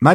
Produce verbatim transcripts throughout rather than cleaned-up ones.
My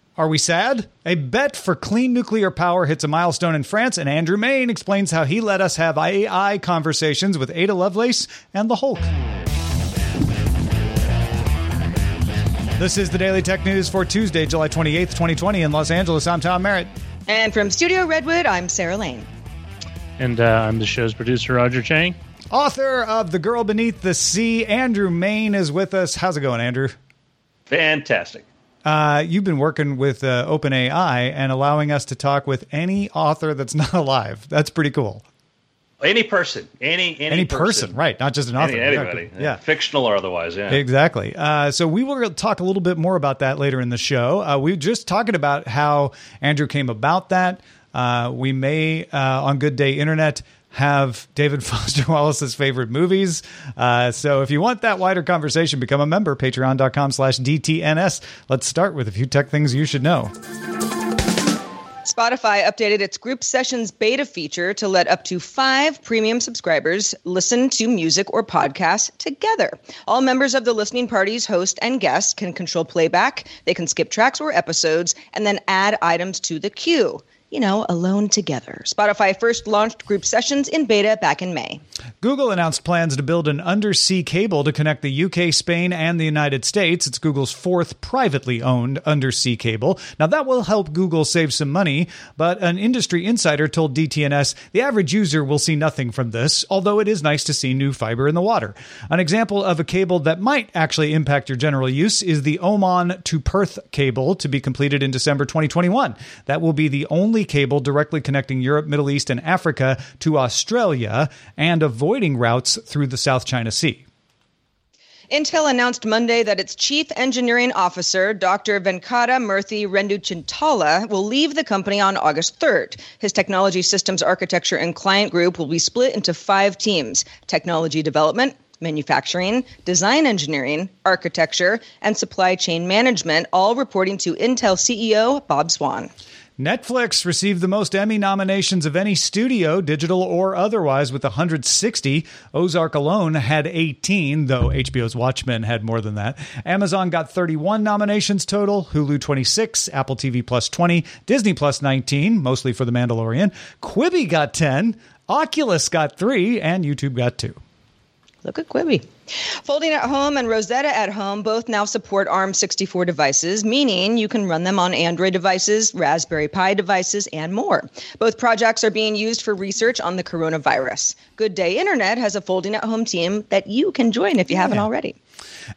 Are we sad? A bet for clean nuclear power hits a milestone in France, and Andrew Main explains how he let us have A I conversations with Ada Lovelace and the Hulk. This is the Daily Tech News for Tuesday, July twenty-eighth, twenty twenty in Los Angeles. I'm Tom Merritt. And from Studio Redwood, I'm Sarah Lane. And uh, I'm the show's producer, Roger Chang. Author of The Girl Beneath the Sea, Andrew Main is with us. How's it going, Andrew? Fantastic. Uh, you've been working with uh, OpenAI and allowing us to talk with any author that's not alive. That's pretty cool. Any person. Any any, any person. person, right. Not just an author. Any, anybody. Exactly. Yeah. Fictional or otherwise, yeah. Exactly. Uh, so we will talk a little bit more about that later in the show. Uh, we were just talking about how Andrew came about that. Uh, we may, uh, on Good Day Internet, have David Foster Wallace's favorite movies. Uh, so if you want that wider conversation, become a member, patreon dot com slash D T N S. Let's start with a few tech things you should know. Spotify updated its group sessions beta feature to let up to five premium subscribers listen to music or podcasts together. All members of the listening party's host and guests can control playback. They can skip tracks or episodes and then add items to the queue. You know, alone together. Spotify first launched group sessions in beta back in May. Google announced plans to build an undersea cable to connect the U K, Spain, and the United States. It's Google's fourth privately owned undersea cable. Now, that will help Google save some money, but an industry insider told D T N S the average user will see nothing from this, although it is nice to see new fiber in the water. An example of a cable that might actually impact your general use is the Oman to Perth cable to be completed in December twenty twenty-one. That will be the only cable directly connecting Europe, Middle East, and Africa to Australia and avoiding routes through the South China Sea. Intel announced Monday that its chief engineering officer, Doctor Venkata Murthy Renduchintala, will leave the company on August third. His technology systems architecture and client group will be split into five teams: technology development, manufacturing, design engineering, architecture, and supply chain management, all reporting to Intel C E O Bob Swan. Netflix received the most Emmy nominations of any studio, digital or otherwise, with one hundred sixty. Ozark alone had eighteen, though H B O's Watchmen had more than that. Amazon got thirty-one nominations total, Hulu twenty-six, Apple T V Plus twenty, Disney Plus nineteen, mostly for The Mandalorian. Quibi got ten, Oculus got three, and YouTube got two. Look at Quibi. Folding at Home and Rosetta at Home both now support A R M sixty-four devices, meaning you can run them on Android devices, Raspberry Pi devices, and more. Both projects are being used for research on the coronavirus. Good Day Internet has a Folding at Home team that you can join if you yeah. haven't already.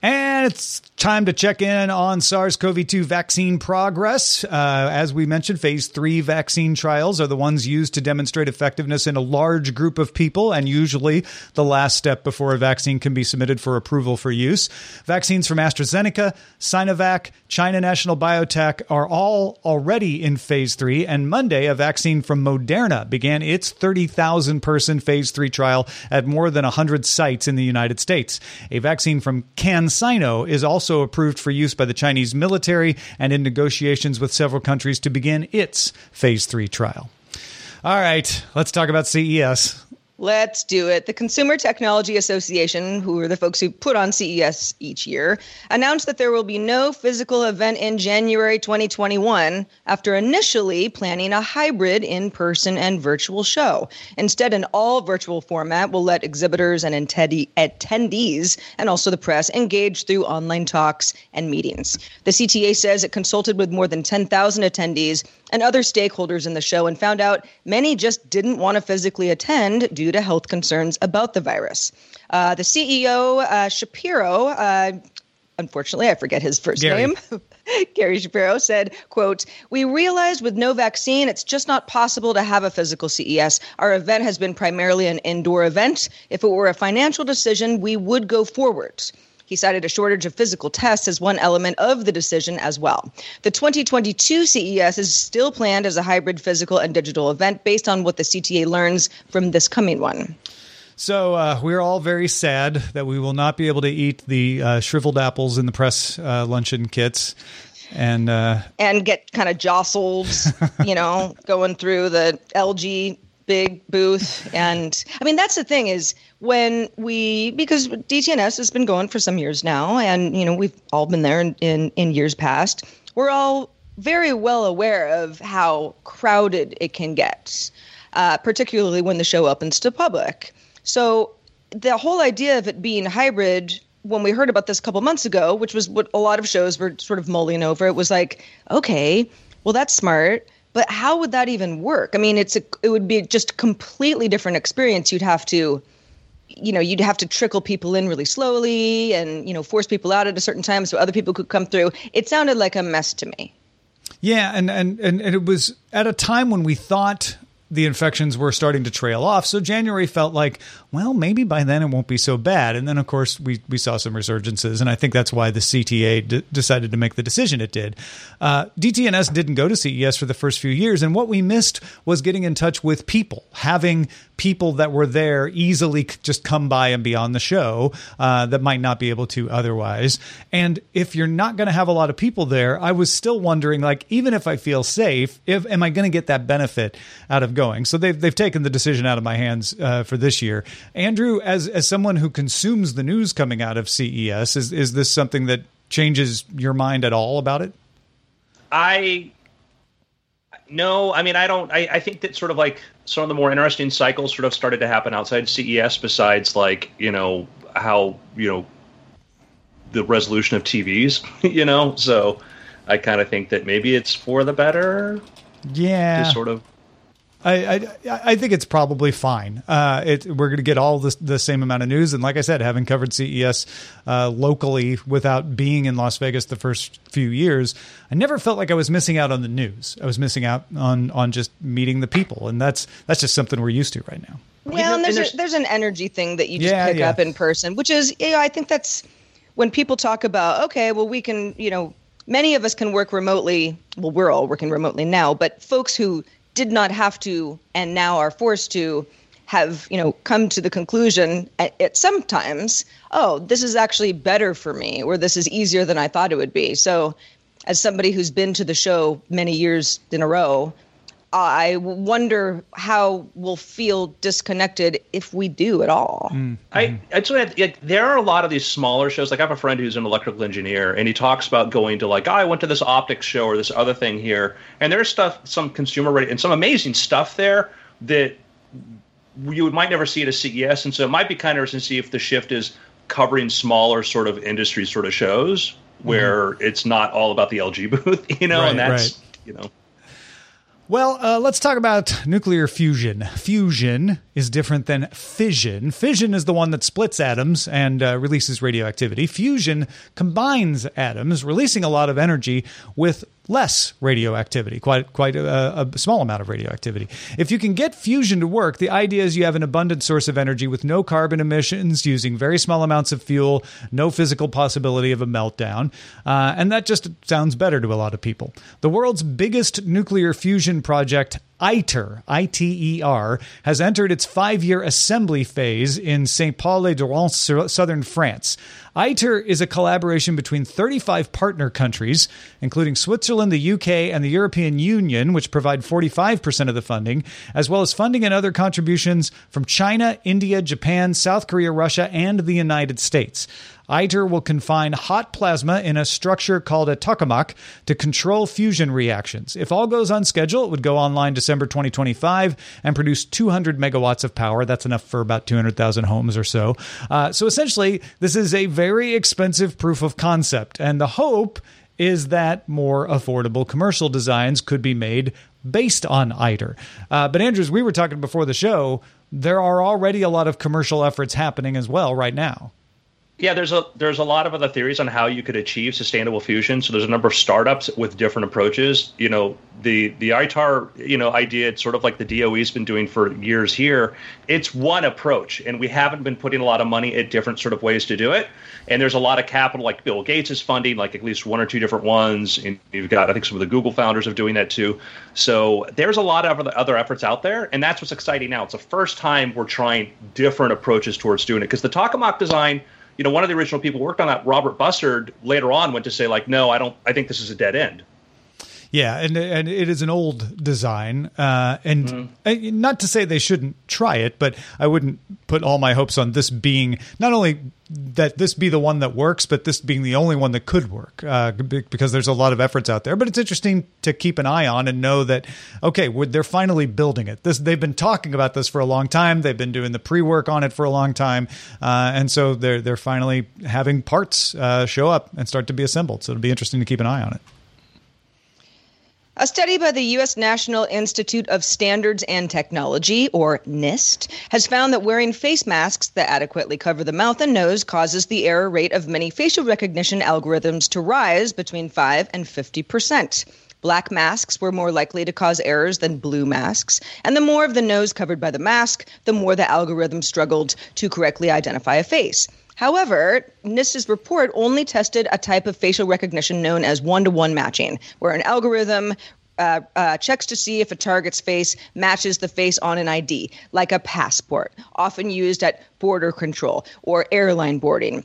And it's time to check in on SARS-C o V two vaccine progress. Uh, as we mentioned, phase three vaccine trials are the ones used to demonstrate effectiveness in a large group of people, and usually the last step before a vaccine can be submitted for approval for use. Vaccines from AstraZeneca, Sinovac, China National Biotech are all already in phase three, and Monday, a vaccine from Moderna began its thirty thousand person phase three trial at more than one hundred sites in the United States. A vaccine from CanSino is also approved for use by the Chinese military and in negotiations with several countries to begin its phase three trial. All right, let's talk about C E S. Let's do it. The Consumer Technology Association, who are the folks who put on C E S each year, announced that there will be no physical event in January twenty twenty-one after initially planning a hybrid in-person and virtual show. Instead, an all-virtual format will let exhibitors and attendees and also the press engage through online talks and meetings. The C T A says it consulted with more than ten thousand attendees and other stakeholders in the show and found out many just didn't want to physically attend due to health concerns about the virus. Uh, the C E O, uh, Shapiro, uh, unfortunately, I forget his first Gary. name, Gary Shapiro said, quote, "We realized with no vaccine, it's just not possible to have a physical C E S. Our event has been primarily an indoor event. If it were a financial decision, we would go forward." He cited a shortage of physical tests as one element of the decision as well. The twenty twenty-two C E S is still planned as a hybrid physical and digital event based on what the C T A learns from this coming one. So uh, we're all very sad that we will not be able to eat the uh, shriveled apples in the press uh, luncheon kits. And uh, and get kind of jostled, you know, going through the L G big booth. And I mean, that's the thing is when we, because D T N S has been going for some years now, and, you know, we've all been there in, in, in years past, we're all very well aware of how crowded it can get, uh, particularly when the show opens to public. So the whole idea of it being hybrid, when we heard about this a couple months ago, which was what a lot of shows were sort of mulling over, it was like, okay, well, that's smart. But how would that even work? I mean, it's a, it would be just a completely different experience. You'd have to, you know, you'd have to trickle people in really slowly and, you know, force people out at a certain time so other people could come through. It sounded like a mess to me. Yeah. And, and, and, and it was at a time when we thought the infections were starting to trail off. So January felt like, well, maybe by then it won't be so bad. And then, of course, we, we saw some resurgences. And I think that's why the C T A d- decided to make the decision it did. Uh, D T N S didn't go to C E S for the first few years. And what we missed was getting in touch with people, having people that were there easily just come by and be on the show uh, that might not be able to otherwise. And if you're not going to have a lot of people there, I was still wondering, like, even if I feel safe, if am I going to get that benefit out of going? So they've, they've taken the decision out of my hands uh, for this year. Andrew, as as someone who consumes the news coming out of C E S, is, is this something that changes your mind at all about it? I... No, I mean, I don't, I, I think that sort of like some of the more interesting cycles sort of started to happen outside C E S besides like, you know, how, you know, the resolution of T Vs, you know, so I kind of think that maybe it's for the better. Yeah. Just sort of. I, I, I think it's probably fine. Uh, it, we're going to get all the, the same amount of news. And like I said, having covered C E S uh, locally without being in Las Vegas the first few years, I never felt like I was missing out on the news. I was missing out on, on just meeting the people. And that's that's just something we're used to right now. Well, and there's, and there's, a, there's an energy thing that you just yeah, pick yeah. up in person, which is, you know, I think that's when people talk about, okay, well, we can, you know, many of us can work remotely. Well, we're all working remotely now, but folks who did not have to and now are forced to have, you know, come to the conclusion at, at sometimes, oh, this is actually better for me, or this is easier than I thought it would be. So as somebody who's been to the show many years in a row, I wonder how we'll feel disconnected if we do at all. Mm-hmm. I, I just want to, there are a lot of these smaller shows. Like I have a friend who's an electrical engineer, and he talks about going to like, oh, I went to this optics show or this other thing here, and there's stuff, some consumer ready and some amazing stuff there that you might never see at a C E S, and so it might be kind of interesting to see if the shift is covering smaller sort of industry sort of shows where mm-hmm. it's not all about the L G booth, you know, right, and that's right. you know. Well, uh, let's talk about nuclear fusion. Fusion is different than fission. Fission is the one that splits atoms and uh, releases radioactivity. Fusion combines atoms, releasing a lot of energy with less radioactivity, quite quite a, a small amount of radioactivity. If you can get fusion to work, the idea is you have an abundant source of energy with no carbon emissions, using very small amounts of fuel, no physical possibility of a meltdown. Uh, and that just sounds better to a lot of people. The world's biggest nuclear fusion project, ITER, I T E R, has entered its five-year assembly phase in Saint-Paul-les-Durance, southern France. ITER is a collaboration between thirty-five partner countries, including Switzerland, the U K, and the European Union, which provide forty-five percent of the funding, as well as funding and other contributions from China, India, Japan, South Korea, Russia, and the United States. ITER will confine hot plasma in a structure called a tokamak to control fusion reactions. If all goes on schedule, it would go online December twenty twenty-five and produce two hundred megawatts of power. That's enough for about two hundred thousand homes or so. Uh, so essentially, this is a very expensive proof of concept. And the hope is that more affordable commercial designs could be made based on ITER. Uh, but Andrews, we were talking before the show, there are already a lot of commercial efforts happening as well right now. Yeah, there's a there's a lot of other theories on how you could achieve sustainable fusion. So there's a number of startups with different approaches. You know, the the ITAR, you know, idea, it's sort of like the D O E's been doing for years here. It's one approach, and we haven't been putting a lot of money at different sort of ways to do it. And there's a lot of capital, like Bill Gates is funding, like at least one or two different ones. And you've got, I think, some of the Google founders are doing that too. So there's a lot of other efforts out there, and that's what's exciting now. It's the first time we're trying different approaches towards doing it, because the tokamak design, you know, one of the original people who worked on that, Robert Bussard, later on went to say, like, no, I don't, I think this is a dead end. Yeah, and and it is an old design, uh, and mm-hmm. not to say they shouldn't try it, but I wouldn't put all my hopes on this being, not only that this be the one that works, but this being the only one that could work, uh, because there's a lot of efforts out there. But it's interesting to keep an eye on and know that, okay, we're, they're finally building it. This, they've been talking about this for a long time. They've been doing the pre-work on it for a long time, uh, and so they're they're finally having parts uh, show up and start to be assembled. So it'll be interesting to keep an eye on it. A study by the U S National Institute of Standards and Technology, or NIST, has found that wearing face masks that adequately cover the mouth and nose causes the error rate of many facial recognition algorithms to rise between five and fifty percent. Black masks were more likely to cause errors than blue masks, and the more of the nose covered by the mask, the more the algorithm struggled to correctly identify a face. However, NIST's report only tested a type of facial recognition known as one-to-one matching, where an algorithm uh, uh, checks to see if a target's face matches the face on an I D, like a passport, often used at border control or airline boarding.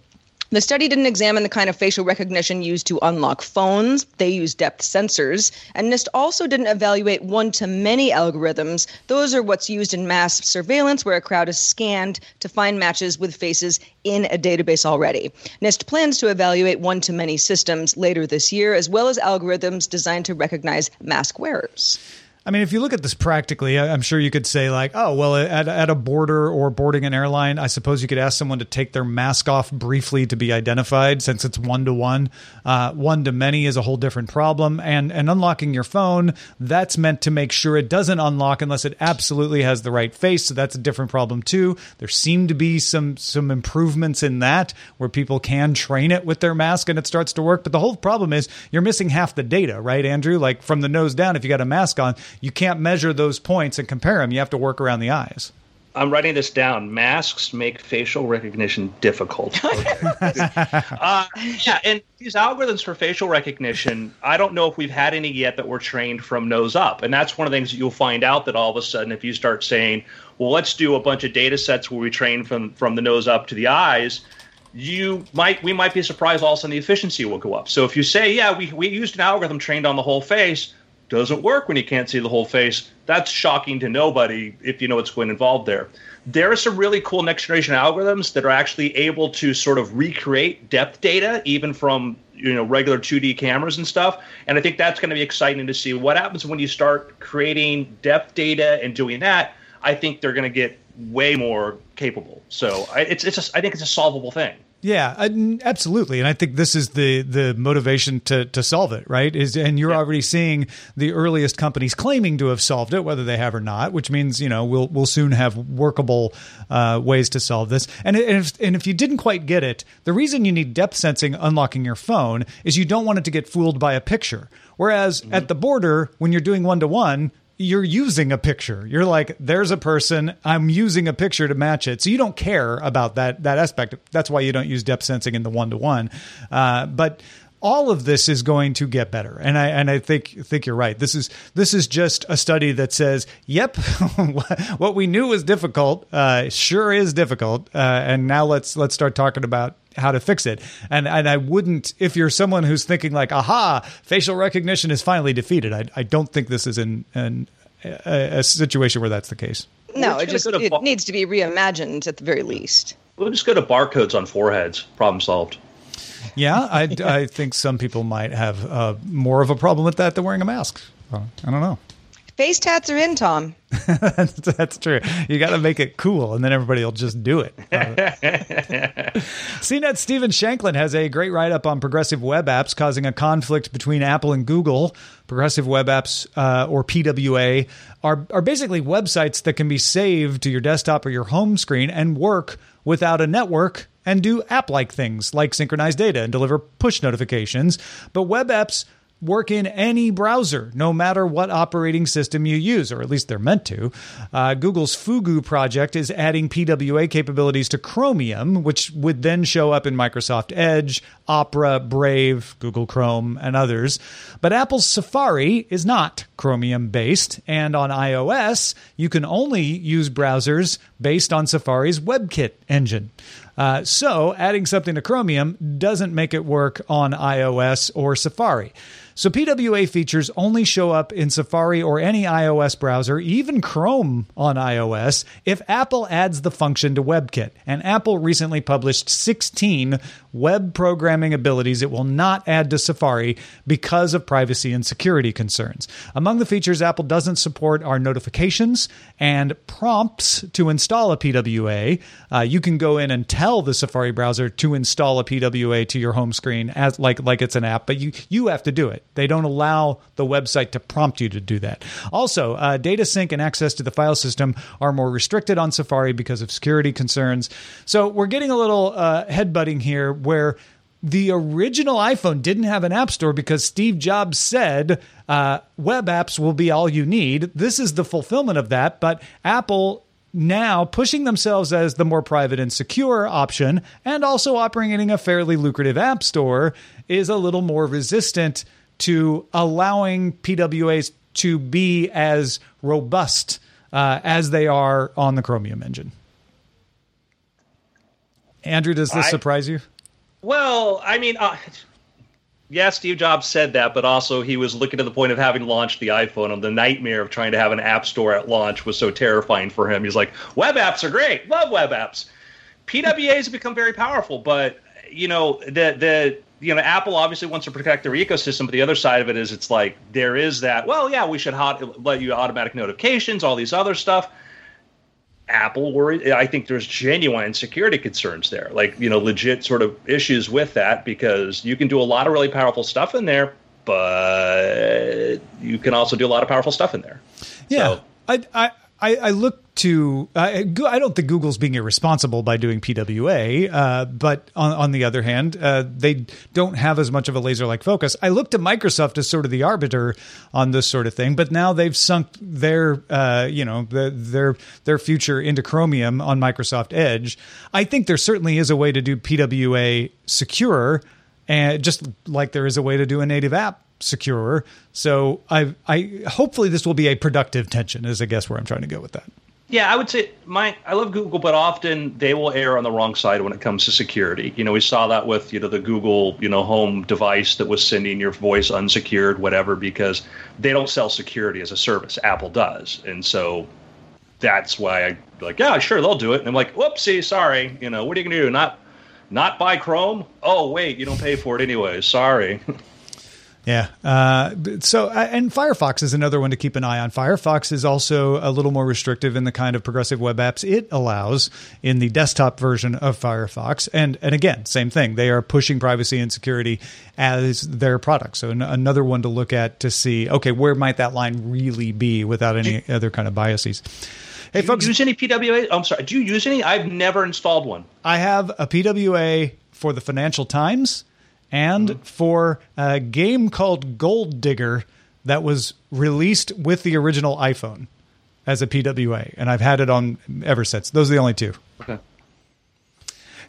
The study didn't examine the kind of facial recognition used to unlock phones. They use depth sensors. And NIST also didn't evaluate one-to-many algorithms. Those are what's used in mass surveillance, where a crowd is scanned to find matches with faces in a database already. NIST plans to evaluate one-to-many systems later this year, as well as algorithms designed to recognize mask wearers. I mean, if you look at this practically, I'm sure you could say, like, oh, well, at, at a border or boarding an airline, I suppose you could ask someone to take their mask off briefly to be identified, since it's one-to-one. Uh, one-to-many is a whole different problem. And, and unlocking your phone, that's meant to make sure it doesn't unlock unless it absolutely has the right face. So that's a different problem, too. There seem to be some, some improvements in that, where people can train it with their mask and it starts to work. But the whole problem is you're missing half the data, right, Andrew? Like, from the nose down, if you got a mask on, you can't measure those points and compare them. You have to work around the eyes. I'm writing this down. Masks make facial recognition difficult. uh, yeah, and these algorithms for facial recognition, I don't know if we've had any yet that were trained from nose up. And that's one of the things that you'll find out, that all of a sudden, if you start saying, well, let's do a bunch of data sets where we train from, from the nose up to the eyes, you might we might be surprised all of a sudden the efficiency will go up. So if you say, yeah, we, we used an algorithm trained on the whole face, doesn't work when you can't see the whole face. That's shocking to nobody if you know what's going involved there. There are some really cool next generation algorithms that are actually able to sort of recreate depth data, even from, you know, regular two D cameras and stuff. And I think that's going to be exciting to see what happens when you start creating depth data and doing that. I think they're going to get way more capable. So I, it's it's a, I think it's a solvable thing. Yeah, absolutely. And I think this is the the motivation to to solve it, right? Is and you're yeah. already seeing the earliest companies claiming to have solved it, whether they have or not, which means, you know, we'll we'll soon have workable uh, ways to solve this. And if, and if you didn't quite get it, the reason you need depth sensing unlocking your phone is you don't want it to get fooled by a picture. Whereas mm-hmm. at the border, when you're doing one-to-one, you're using a picture. You're like, there's a person, I'm using a picture to match it. So you don't care about that that aspect. That's why you don't use depth sensing in the one-to-one. Uh, but all of this is going to get better. And I and I think think you're right. This is this is just a study that says, yep, what we knew was difficult uh, sure is difficult. Uh, and now let's let's start talking about how to fix it. And and I wouldn't, if you're someone who's thinking like, aha, facial recognition is finally defeated. I, I don't think this is an, an a, a situation where that's the case. No, it just it bar- needs to be reimagined at the very least. We'll just go to barcodes on foreheads. Problem solved. Yeah, I, yeah. I think some people might have uh, more of a problem with that than wearing a mask. Uh, I don't know. Face tats are in, Tom. that's, that's true. You got to make it cool, and then everybody will just do it. Uh, C Net's Stephen Shanklin has a great write-up on progressive web apps causing a conflict between Apple and Google. Progressive web apps, uh, or P W A, are, are basically websites that can be saved to your desktop or your home screen and work without a network and do app-like things like synchronize data and deliver push notifications. But web apps work in any browser, no matter what operating system you use, or at least they're meant to. Uh, Google's Fugu project is adding P W A capabilities to Chromium, which would then show up in Microsoft Edge, Opera, Brave, Google Chrome, and others. But Apple's Safari is not Chromium-based, and on iOS, you can only use browsers based on Safari's WebKit engine. Uh, so adding something to Chromium doesn't make it work on iOS or Safari. So P W A features only show up in Safari or any iOS browser, even Chrome on iOS, if Apple adds the function to WebKit. And Apple recently published sixteen web programming abilities it will not add to Safari because of privacy and security concerns. Among the features Apple doesn't support are notifications and prompts to install a P W A. Uh, you can go in and tell the Safari browser to install a P W A to your home screen as like, like it's an app, but you, you have to do it. They don't allow the website to prompt you to do that. Also, uh, data sync and access to the file system are more restricted on Safari because of security concerns. So we're getting a little uh, headbutting here where the original iPhone didn't have an app store because Steve Jobs said uh, web apps will be all you need. This is the fulfillment of that, but Apple now pushing themselves as the more private and secure option and also operating a fairly lucrative app store is a little more resistant to allowing P W As to be as robust uh, as they are on the Chromium engine. Andrew, does this I, surprise you? Well, I mean, uh, yeah, Steve Jobs said that, but also he was looking to the point of having launched the iPhone, and the nightmare of trying to have an app store at launch was so terrifying for him. He's like, web apps are great. Love web apps. P W As have become very powerful, but, you know, the the... You know, Apple obviously wants to protect their ecosystem, but the other side of it is it's like there is that, well, yeah, we should hot, let you automatic notifications, all these other stuff. Apple worried. I think there's genuine security concerns there, like, you know, legit sort of issues with that, because you can do a lot of really powerful stuff in there, but you can also do a lot of powerful stuff in there. Yeah, so. I, I, I look. To uh, I don't think Google's being irresponsible by doing P W A, uh, but on, on the other hand, uh, they don't have as much of a laser-like focus. I looked at Microsoft as sort of the arbiter on this sort of thing, but now they've sunk their, uh, you know, the, their their future into Chromium on Microsoft Edge. I think there certainly is a way to do P W A secure, and just like there is a way to do a native app secure. So I I hopefully this will be a productive tension, is I guess where I'm trying to go with that. Yeah, I would say my I love Google, but often they will err on the wrong side when it comes to security. You know, we saw that with, you know, the Google, you know, home device that was sending your voice unsecured, whatever, because they don't sell security as a service. Apple does. And so that's why I like, yeah, sure, they'll do it. And I'm like, whoopsie, sorry. You know, what are you going to do? Not not buy Chrome? Oh, wait, you don't pay for it anyway. Sorry. Yeah. Uh, so and Firefox is another one to keep an eye on. Firefox is also a little more restrictive in the kind of progressive web apps it allows in the desktop version of Firefox. And and again, same thing. They are pushing privacy and security as their product. So n- another one to look at to see, OK, where might that line really be without any do, other kind of biases? Hey, do folks, you use any P W A? I'm sorry. Do you use any? I've never installed one. I have a P W A for the Financial Times. And mm-hmm. for a game called Gold Digger that was released with the original iPhone as a P W A. And I've had it on ever since. Those are the only two. Okay.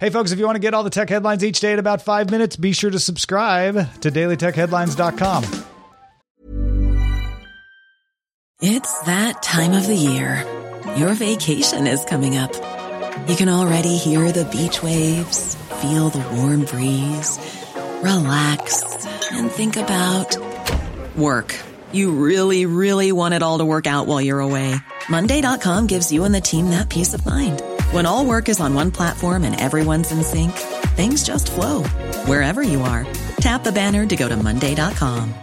Hey, folks, if you want to get all the tech headlines each day in about five minutes, be sure to subscribe to daily tech headlines dot com. It's that time of the year. Your vacation is coming up. You can already hear the beach waves, feel the warm breeze, relax, and think about work. You really, really want it all to work out while you're away. Monday dot com gives you and the team that peace of mind. When all work is on one platform and everyone's in sync, things just flow. Wherever you are, tap the banner to go to Monday dot com.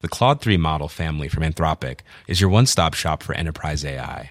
The Claude three model family from Anthropic is your one-stop shop for enterprise A I.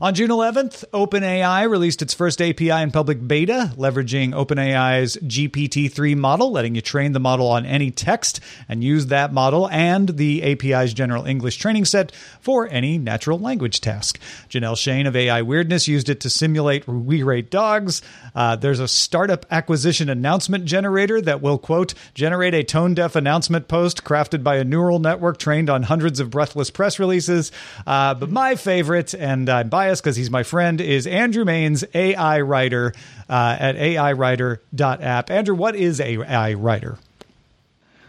On June eleventh, OpenAI released its first A P I in public beta, leveraging OpenAI's G P T three model, letting you train the model on any text and use that model and the A P I's general English training set for any natural language task. Janelle Shane of A I Weirdness used it to simulate we rate dogs. Uh, there's a startup acquisition announcement generator that will, quote, generate a tone-deaf announcement post crafted by a neural network trained on hundreds of breathless press releases. Uh, but my favorite, and I'm biased because he's my friend, is Andrew Main's A I Writer uh, at A I writer dot app. Andrew, what is A I Writer?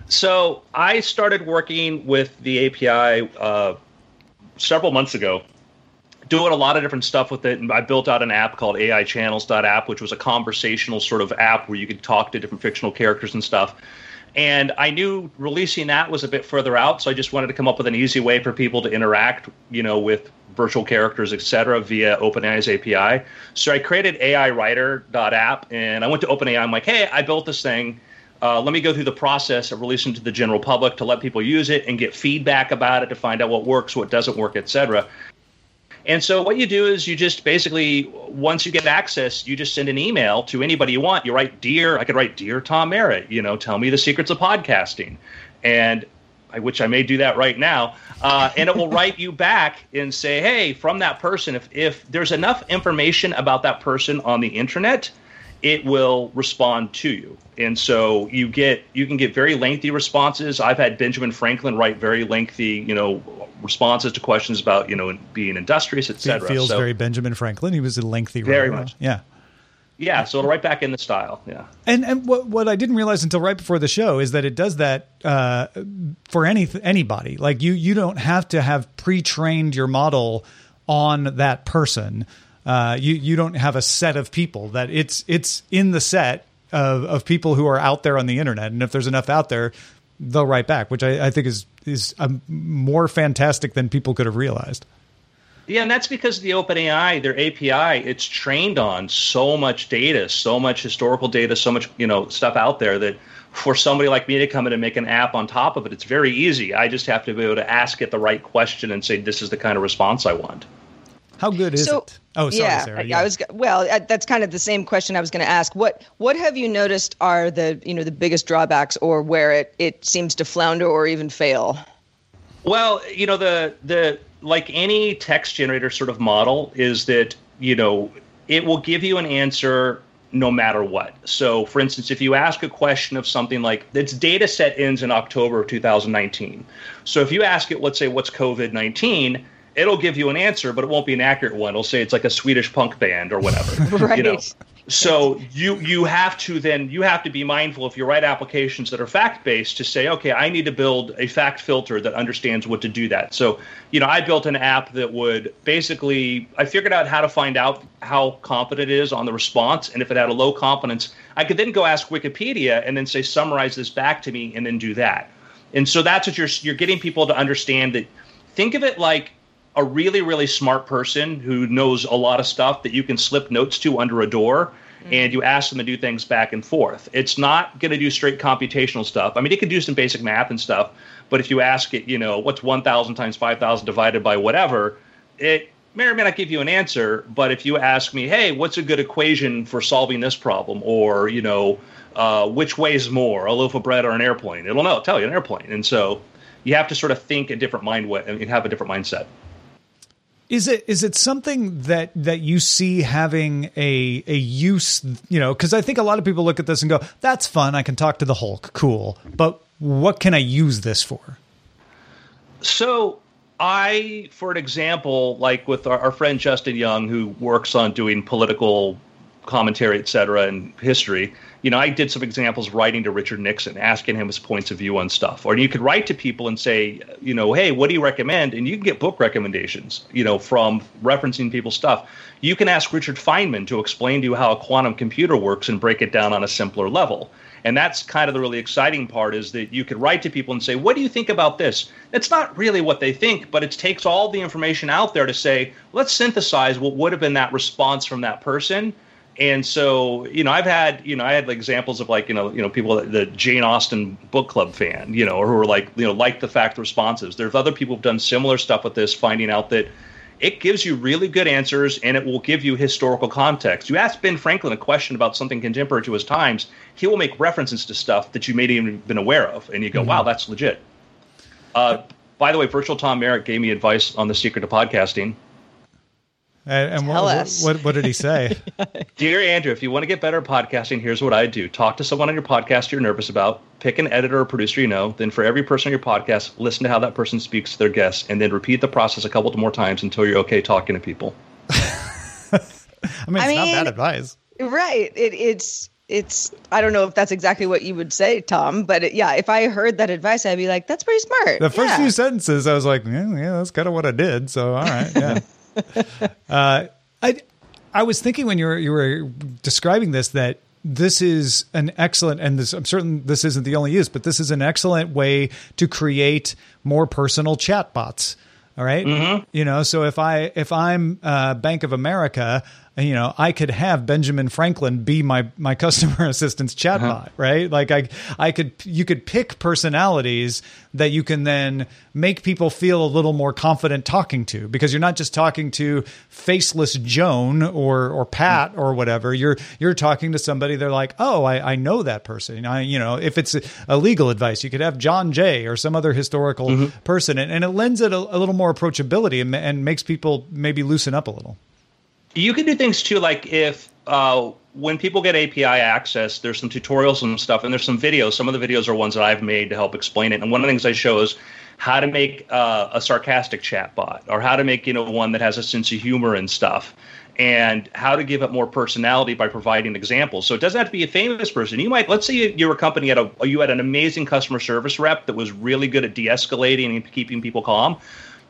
So I started working with the A P I uh, several months ago, doing a lot of different stuff with it. And I built out an app called A I channels dot app, which was a conversational sort of app where you could talk to different fictional characters and stuff. And I knew releasing that was a bit further out, so I just wanted to come up with an easy way for people to interact, you know, with virtual characters, et cetera, via OpenAI's A P I. So I created A I writer dot app, and I went to OpenAI. I'm like, hey, I built this thing. Uh, let me go through the process of releasing to the general public to let people use it and get feedback about it to find out what works, what doesn't work, et cetera. And so what you do is you just basically, once you get access, you just send an email to anybody you want. You write, dear, I could write, dear Tom Merritt, you know, tell me the secrets of podcasting. And I, which I may do that right now. Uh, and it will write you back and say, hey, from that person, if, if there's enough information about that person on the internet, it will respond to you. And so you get you can get very lengthy responses. I've had Benjamin Franklin write very lengthy, you know, responses to questions about, you know, being industrious, et cetera. It feels so, very Benjamin Franklin. He was a lengthy writer. Very much. Yeah. Yeah, so it'll write back in the style, yeah. And and what what I didn't realize until right before the show is that it does that uh, for any anybody. Like you you don't have to have pre-trained your model on that person. Uh, you you don't have a set of people that it's it's in the set of, of people who are out there on the internet, and if there's enough out there, they'll write back, which I, I think is is um, more fantastic than people could have realized. Yeah, and that's because the OpenAI, their A P I, it's trained on so much data, so much historical data, so much you know stuff out there that for somebody like me to come in and make an app on top of it, it's very easy. I just have to be able to ask it the right question and say, this is the kind of response I want. How good is so, it? Oh, sorry, yeah, Sarah. Yeah. I was well. I, that's kind of the same question I was going to ask. What What have you noticed are the you know the biggest drawbacks, or where it, it seems to flounder or even fail? Well, you know the the like any text generator sort of model is that you know it will give you an answer no matter what. So, for instance, if you ask a question of something like, its data set ends in October of two thousand nineteen. So if you ask it, let's say, what's COVID nineteen, it'll give you an answer, but it won't be an accurate one. It'll say it's like a Swedish punk band or whatever. Right. You know? So you you have to then you have to be mindful if you write applications that are fact-based to say, okay, I need to build a fact filter that understands what to do that. So, you know, I built an app that would basically, I figured out how to find out how competent it is on the response. And if it had a low competence, I could then go ask Wikipedia and then say, summarize this back to me and then do that. And so that's what you're you're getting people to understand that. Think of it like a really, really smart person who knows a lot of stuff that you can slip notes to under a door, mm-hmm. and you ask them to do things back and forth. It's not going to do straight computational stuff. I mean, it can do some basic math and stuff, but if you ask it, you know, what's one thousand times five thousand divided by whatever, it may or may not give you an answer. But if you ask me, hey, what's a good equation for solving this problem? Or, you know, uh, which weighs more, a loaf of bread or an airplane? It'll know, it'll tell you an airplane. And so you have to sort of think a different mind way and have a different mindset. Is it is it something that, that you see having a a use, you know, because I think a lot of people look at this and go, that's fun. I can talk to the Hulk. Cool. But what can I use this for? So I, for an example, like with our, our friend Justin Young, who works on doing political commentary, et cetera, and history, you know, I did some examples writing to Richard Nixon, asking him his points of view on stuff. Or you could write to people and say, you know, hey, what do you recommend? And you can get book recommendations, you know, from referencing people's stuff. You can ask Richard Feynman to explain to you how a quantum computer works and break it down on a simpler level. And that's kind of the really exciting part, is that you could write to people and say, what do you think about this? That's not really what they think, but it takes all the information out there to say, let's synthesize what would have been that response from that person. And so, you know, I've had, you know, I had examples of like, you know, you know, people, the Jane Austen book club fan, you know, or who are like, you know, like the fact responses. There's other people who've done similar stuff with this, finding out that it gives you really good answers and it will give you historical context. You ask Ben Franklin a question about something contemporary to his times, he will make references to stuff that you may not even been aware of. And you go, mm-hmm. wow, that's legit. Uh, by the way, Virtual Tom Merrick gave me advice on the secret to podcasting. And what, what, what did he say? Dear Andrew, if you want to get better at podcasting, here's what I do. Talk to someone on your podcast you're nervous about. Pick an editor or producer you know. Then for every person on your podcast, listen to how that person speaks to their guests. And then repeat the process a couple more times until you're okay talking to people. I mean, it's I not mean, bad advice. Right. It, it's, it's. I don't know if that's exactly what you would say, Tom. But it, yeah, if I heard that advice, I'd be like, that's pretty smart. The first yeah. few sentences, I was like, yeah, yeah, that's kind of what I did. So, all right, yeah. uh, I I was thinking when you were you were describing this that this is an excellent, and this, I'm certain this isn't the only use, but this is an excellent way to create more personal chatbots. All right, mm-hmm. you know, so if I if I'm uh, Bank of America, you know, I could have Benjamin Franklin be my my customer assistance chatbot, uh-huh. right? Like I I could you could pick personalities that you can then make people feel a little more confident talking to, because you're not just talking to faceless Joan or or Pat mm-hmm. or whatever. You're you're talking to somebody. They're like, oh, I, I know that person. I you know, if it's a legal advice, you could have John Jay or some other historical mm-hmm. person, and, and it lends it a, a little more approachability and, and makes people maybe loosen up a little. You can do things too, like if uh, when people get A P I access, there's some tutorials and stuff, and there's some videos. Some of the videos are ones that I've made to help explain it. And one of the things I show is how to make uh, a sarcastic chatbot, or how to make, you know, one that has a sense of humor and stuff, and how to give it more personality by providing examples. So it doesn't have to be a famous person. You might, let's say you, you're a company, had a, you had an amazing customer service rep that was really good at de-escalating and keeping people calm.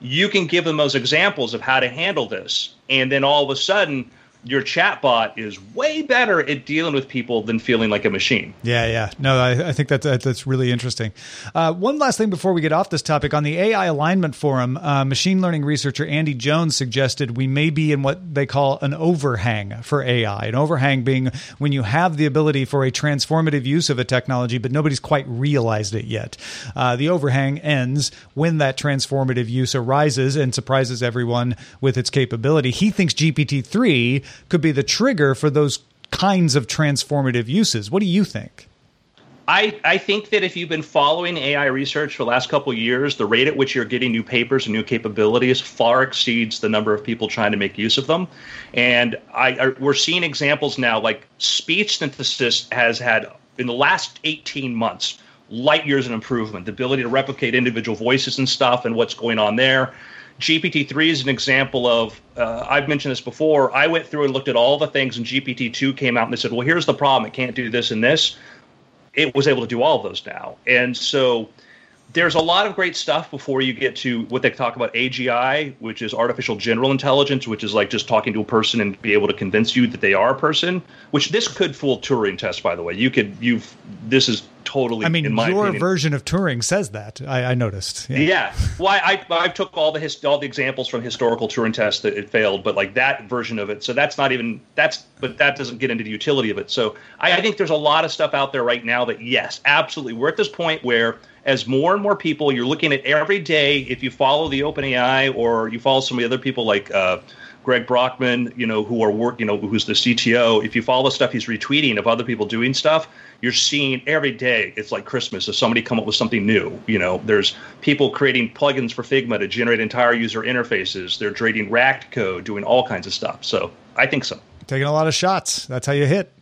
You can give them those examples of how to handle this. And then all of a sudden, your chatbot is way better at dealing with people than feeling like a machine. Yeah, yeah. No, I, I think that's, that's really interesting. Uh, one last thing before we get off this topic. On the A I Alignment Forum, uh, machine learning researcher Andy Jones suggested we may be in what they call an overhang for A I. An overhang being when you have the ability for a transformative use of a technology, but nobody's quite realized it yet. Uh, the overhang ends when that transformative use arises and surprises everyone with its capability. He thinks G P T three could be the trigger for those kinds of transformative uses. What do you think? I, I think that if you've been following A I research for the last couple of years, the rate at which you're getting new papers and new capabilities far exceeds the number of people trying to make use of them. And I, I we're seeing examples now, like speech synthesis has had, in the last eighteen months, light years of improvement, the ability to replicate individual voices and stuff and what's going on there. G P T three is an example of, uh, I've mentioned this before, I went through and looked at all the things, and G P T two came out and they said, well, here's the problem, it can't do this and this. It was able to do all of those now. And so there's a lot of great stuff before you get to what they talk about A G I, which is artificial general intelligence, which is like just talking to a person and be able to convince you that they are a person, which this could fool Turing test, by the way. You could, you've, this is totally, I mean, in my your opinion, version of Turing says that, I, I noticed. Yeah. yeah. Well, I, I took all the, his, all the examples from historical Turing tests that it failed, but like that version of it. So that's not even, that's, but that doesn't get into the utility of it. So I, I think there's a lot of stuff out there right now that, yes, absolutely. We're at this point where, as more and more people, you're looking at every day, if you follow the OpenAI or you follow some of the other people like uh, Greg Brockman, you know, who are work, you know, who's the C T O, if you follow the stuff he's retweeting of other people doing stuff, you're seeing every day, it's like Christmas, if somebody come up with something new. You know, there's people creating plugins for Figma to generate entire user interfaces. They're trading React code, doing all kinds of stuff. So I think so. Taking a lot of shots. That's how you hit.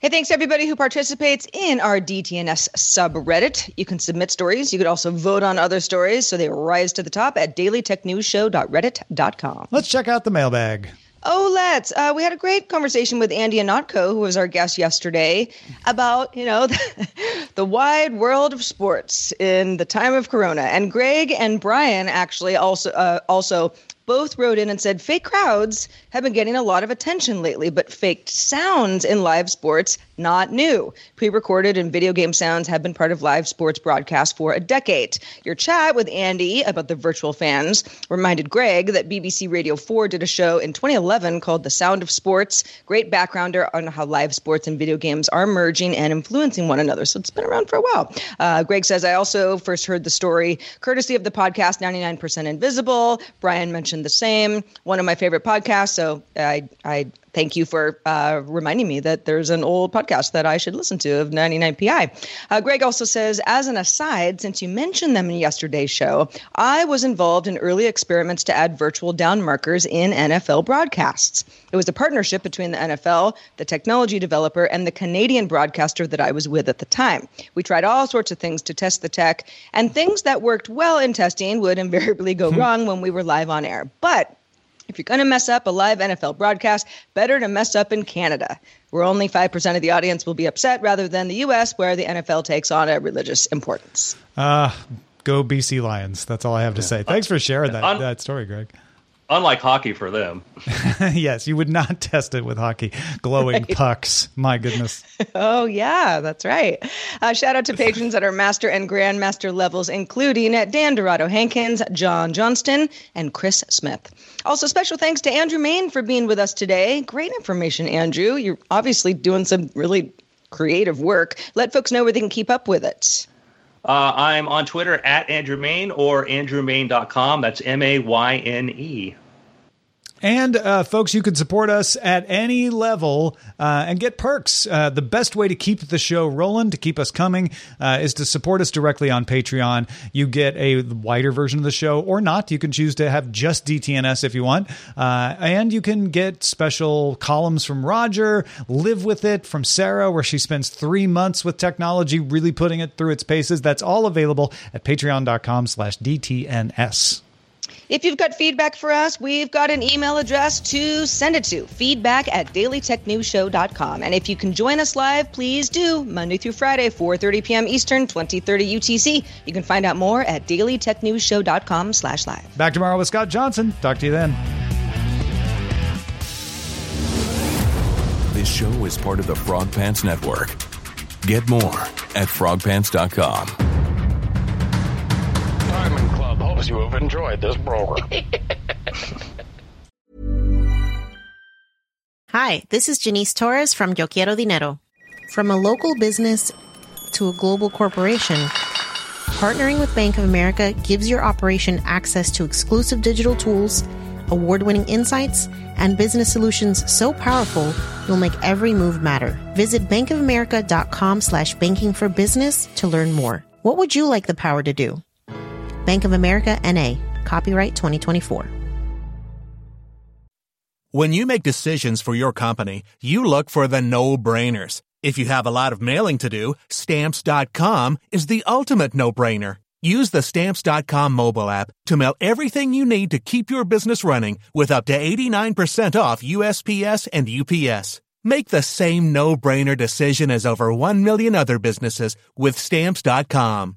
Hey, thanks to everybody who participates in our D T N S subreddit. You can submit stories. You could also vote on other stories so they rise to the top at daily tech news show dot reddit dot com. Let's check out the mailbag. Oh, let's. Uh, we had a great conversation with Andy Anatko, who was our guest yesterday, about, you know, the, the wide world of sports in the time of Corona. And Greg and Brian actually also uh, also. both wrote in and said fake crowds have been getting a lot of attention lately, but faked sounds in live sports, not new. Pre-recorded and video game sounds have been part of live sports broadcasts for a decade. Your chat with Andy about the virtual fans reminded Greg that B B C Radio four did a show in twenty eleven called The Sound of Sports. Great backgrounder on how live sports and video games are merging and influencing one another. So it's been around for a while. Uh, Greg says, I also first heard the story courtesy of the podcast ninety-nine percent Invisible. Brian mentioned the same, one of my favorite podcasts. So I, I thank you for uh, reminding me that there's an old podcast that I should listen to of ninety-nine P I. Uh, Greg also says, as an aside, since you mentioned them in yesterday's show, I was involved in early experiments to add virtual down markers in N F L broadcasts. It was a partnership between the N F L, the technology developer, and the Canadian broadcaster that I was with at the time. We tried all sorts of things to test the tech, and things that worked well in testing would invariably go mm-hmm. wrong when we were live on air. But if you're going to mess up a live N F L broadcast, better to mess up in Canada, where only five percent of the audience will be upset, rather than the U S, where the N F L takes on a religious importance. Uh, go B C Lions. That's all I have to say. Thanks for sharing that, Un- that story, Greg. Unlike hockey for them. Yes, you would not test it with hockey. Glowing right. pucks. My goodness. Oh, yeah, that's right. Uh, shout out to patrons at our master and grandmaster levels, including Dan Dorado Hankins, John Johnston, and Chris Smith. Also, special thanks to Andrew Main for being with us today. Great information, Andrew. You're obviously doing some really creative work. Let folks know where they can keep up with it. Uh, I'm on Twitter at Andrew Main or andrew main dot com. That's M A Y N E. And uh, folks, you can support us at any level uh, and get perks. Uh, the best way to keep the show rolling, to keep us coming, uh, is to support us directly on Patreon. You get a wider version of the show or not. You can choose to have just D T N S if you want. Uh, and you can get special columns from Roger, Live With It from Sarah, where she spends three months with technology, really putting it through its paces. That's all available at patreon dot com slash D T N S. If you've got feedback for us, we've got an email address to send it to, feedback at daily tech news show dot com. And if you can join us live, please do, Monday through Friday, four thirty p.m. Eastern, twenty thirty U T C. You can find out more at daily tech news show dot com slash live. Back tomorrow with Scott Johnson. Talk to you then. This show is part of the Frog Pants Network. Get more at frog pants dot com. Diamond Club hopes you have enjoyed this program. Hi, this is Janice Torres from Yo Quiero Dinero. From a local business to a global corporation, partnering with Bank of America gives your operation access to exclusive digital tools, award-winning insights, and business solutions so powerful, you'll make every move matter. Visit bankofamerica.com slash banking for business to learn more. What would you like the power to do? Bank of America, N A Copyright twenty twenty-four. When you make decisions for your company, you look for the no-brainers. If you have a lot of mailing to do, Stamps dot com is the ultimate no-brainer. Use the Stamps dot com mobile app to mail everything you need to keep your business running with up to eighty-nine percent off U S P S and U P S. Make the same no-brainer decision as over one million other businesses with Stamps dot com.